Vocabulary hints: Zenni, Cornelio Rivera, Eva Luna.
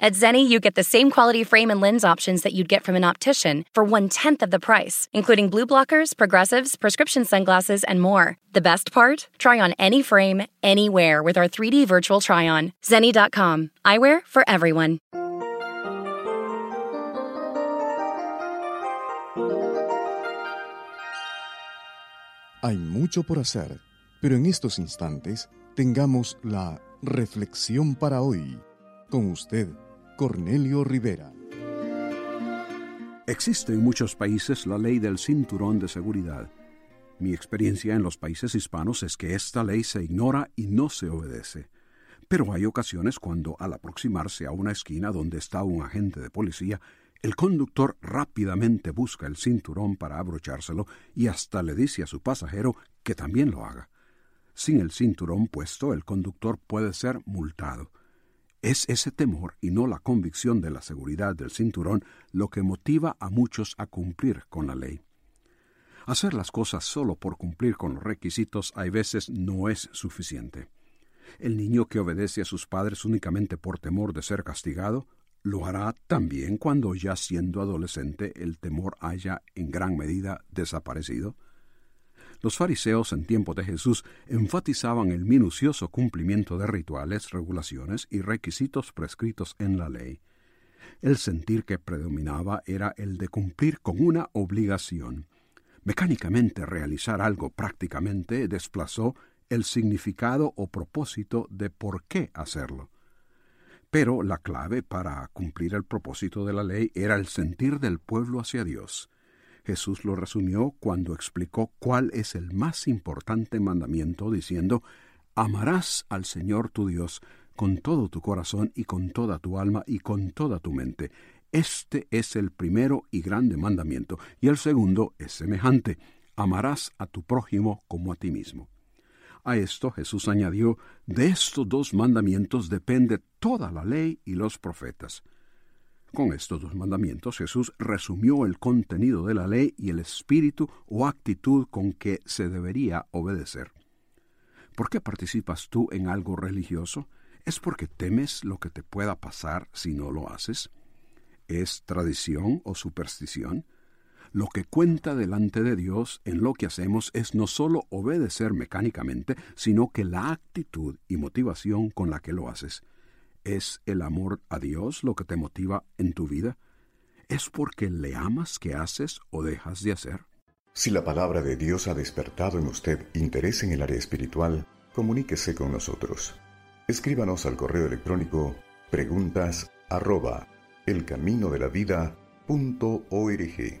At Zenni, you get the same quality frame and lens options that you'd get from an optician for 1/10 of the price, including blue blockers, progressives, prescription sunglasses, and more. The best part? Try on any frame, anywhere with our 3D virtual try-on. Zenni.com. Eyewear for everyone. Hay mucho por hacer, pero en estos instantes tengamos la reflexión para hoy. Con usted, Cornelio Rivera. Existe en muchos países la ley del cinturón de seguridad. Mi experiencia en los países hispanos es que esta ley se ignora y no se obedece. Pero hay ocasiones cuando, al aproximarse a una esquina donde está un agente de policía, el conductor rápidamente busca el cinturón para abrochárselo y hasta le dice a su pasajero que también lo haga. Sin el cinturón puesto, el conductor puede ser multado. Es ese temor y no la convicción de la seguridad del cinturón lo que motiva a muchos a cumplir con la ley. Hacer las cosas solo por cumplir con los requisitos hay veces no es suficiente. El niño que obedece a sus padres únicamente por temor de ser castigado, lo hará también cuando ya siendo adolescente el temor haya en gran medida desaparecido. Los fariseos en tiempos de Jesús enfatizaban el minucioso cumplimiento de rituales, regulaciones y requisitos prescritos en la ley. El sentir que predominaba era el de cumplir con una obligación. Mecánicamente realizar algo prácticamente desplazó el significado o propósito de por qué hacerlo. Pero la clave para cumplir el propósito de la ley era el sentir del pueblo hacia Dios. Jesús lo resumió cuando explicó cuál es el más importante mandamiento, diciendo: «Amarás al Señor tu Dios con todo tu corazón y con toda tu alma y con toda tu mente. Este es el primero y grande mandamiento, y el segundo es semejante: amarás a tu prójimo como a ti mismo». A esto Jesús añadió: «De estos dos mandamientos depende toda la ley y los profetas». Con estos dos mandamientos, Jesús resumió el contenido de la ley y el espíritu o actitud con que se debería obedecer. ¿Por qué participas tú en algo religioso? ¿Es porque temes lo que te pueda pasar si no lo haces? ¿Es tradición o superstición? Lo que cuenta delante de Dios en lo que hacemos es no solo obedecer mecánicamente, sino que la actitud y motivación con la que lo haces. ¿Es el amor a Dios lo que te motiva en tu vida? ¿Es porque le amas que haces o dejas de hacer? Si la palabra de Dios ha despertado en usted interés en el área espiritual, comuníquese con nosotros. Escríbanos al correo electrónico preguntas@elcaminodelavida.org.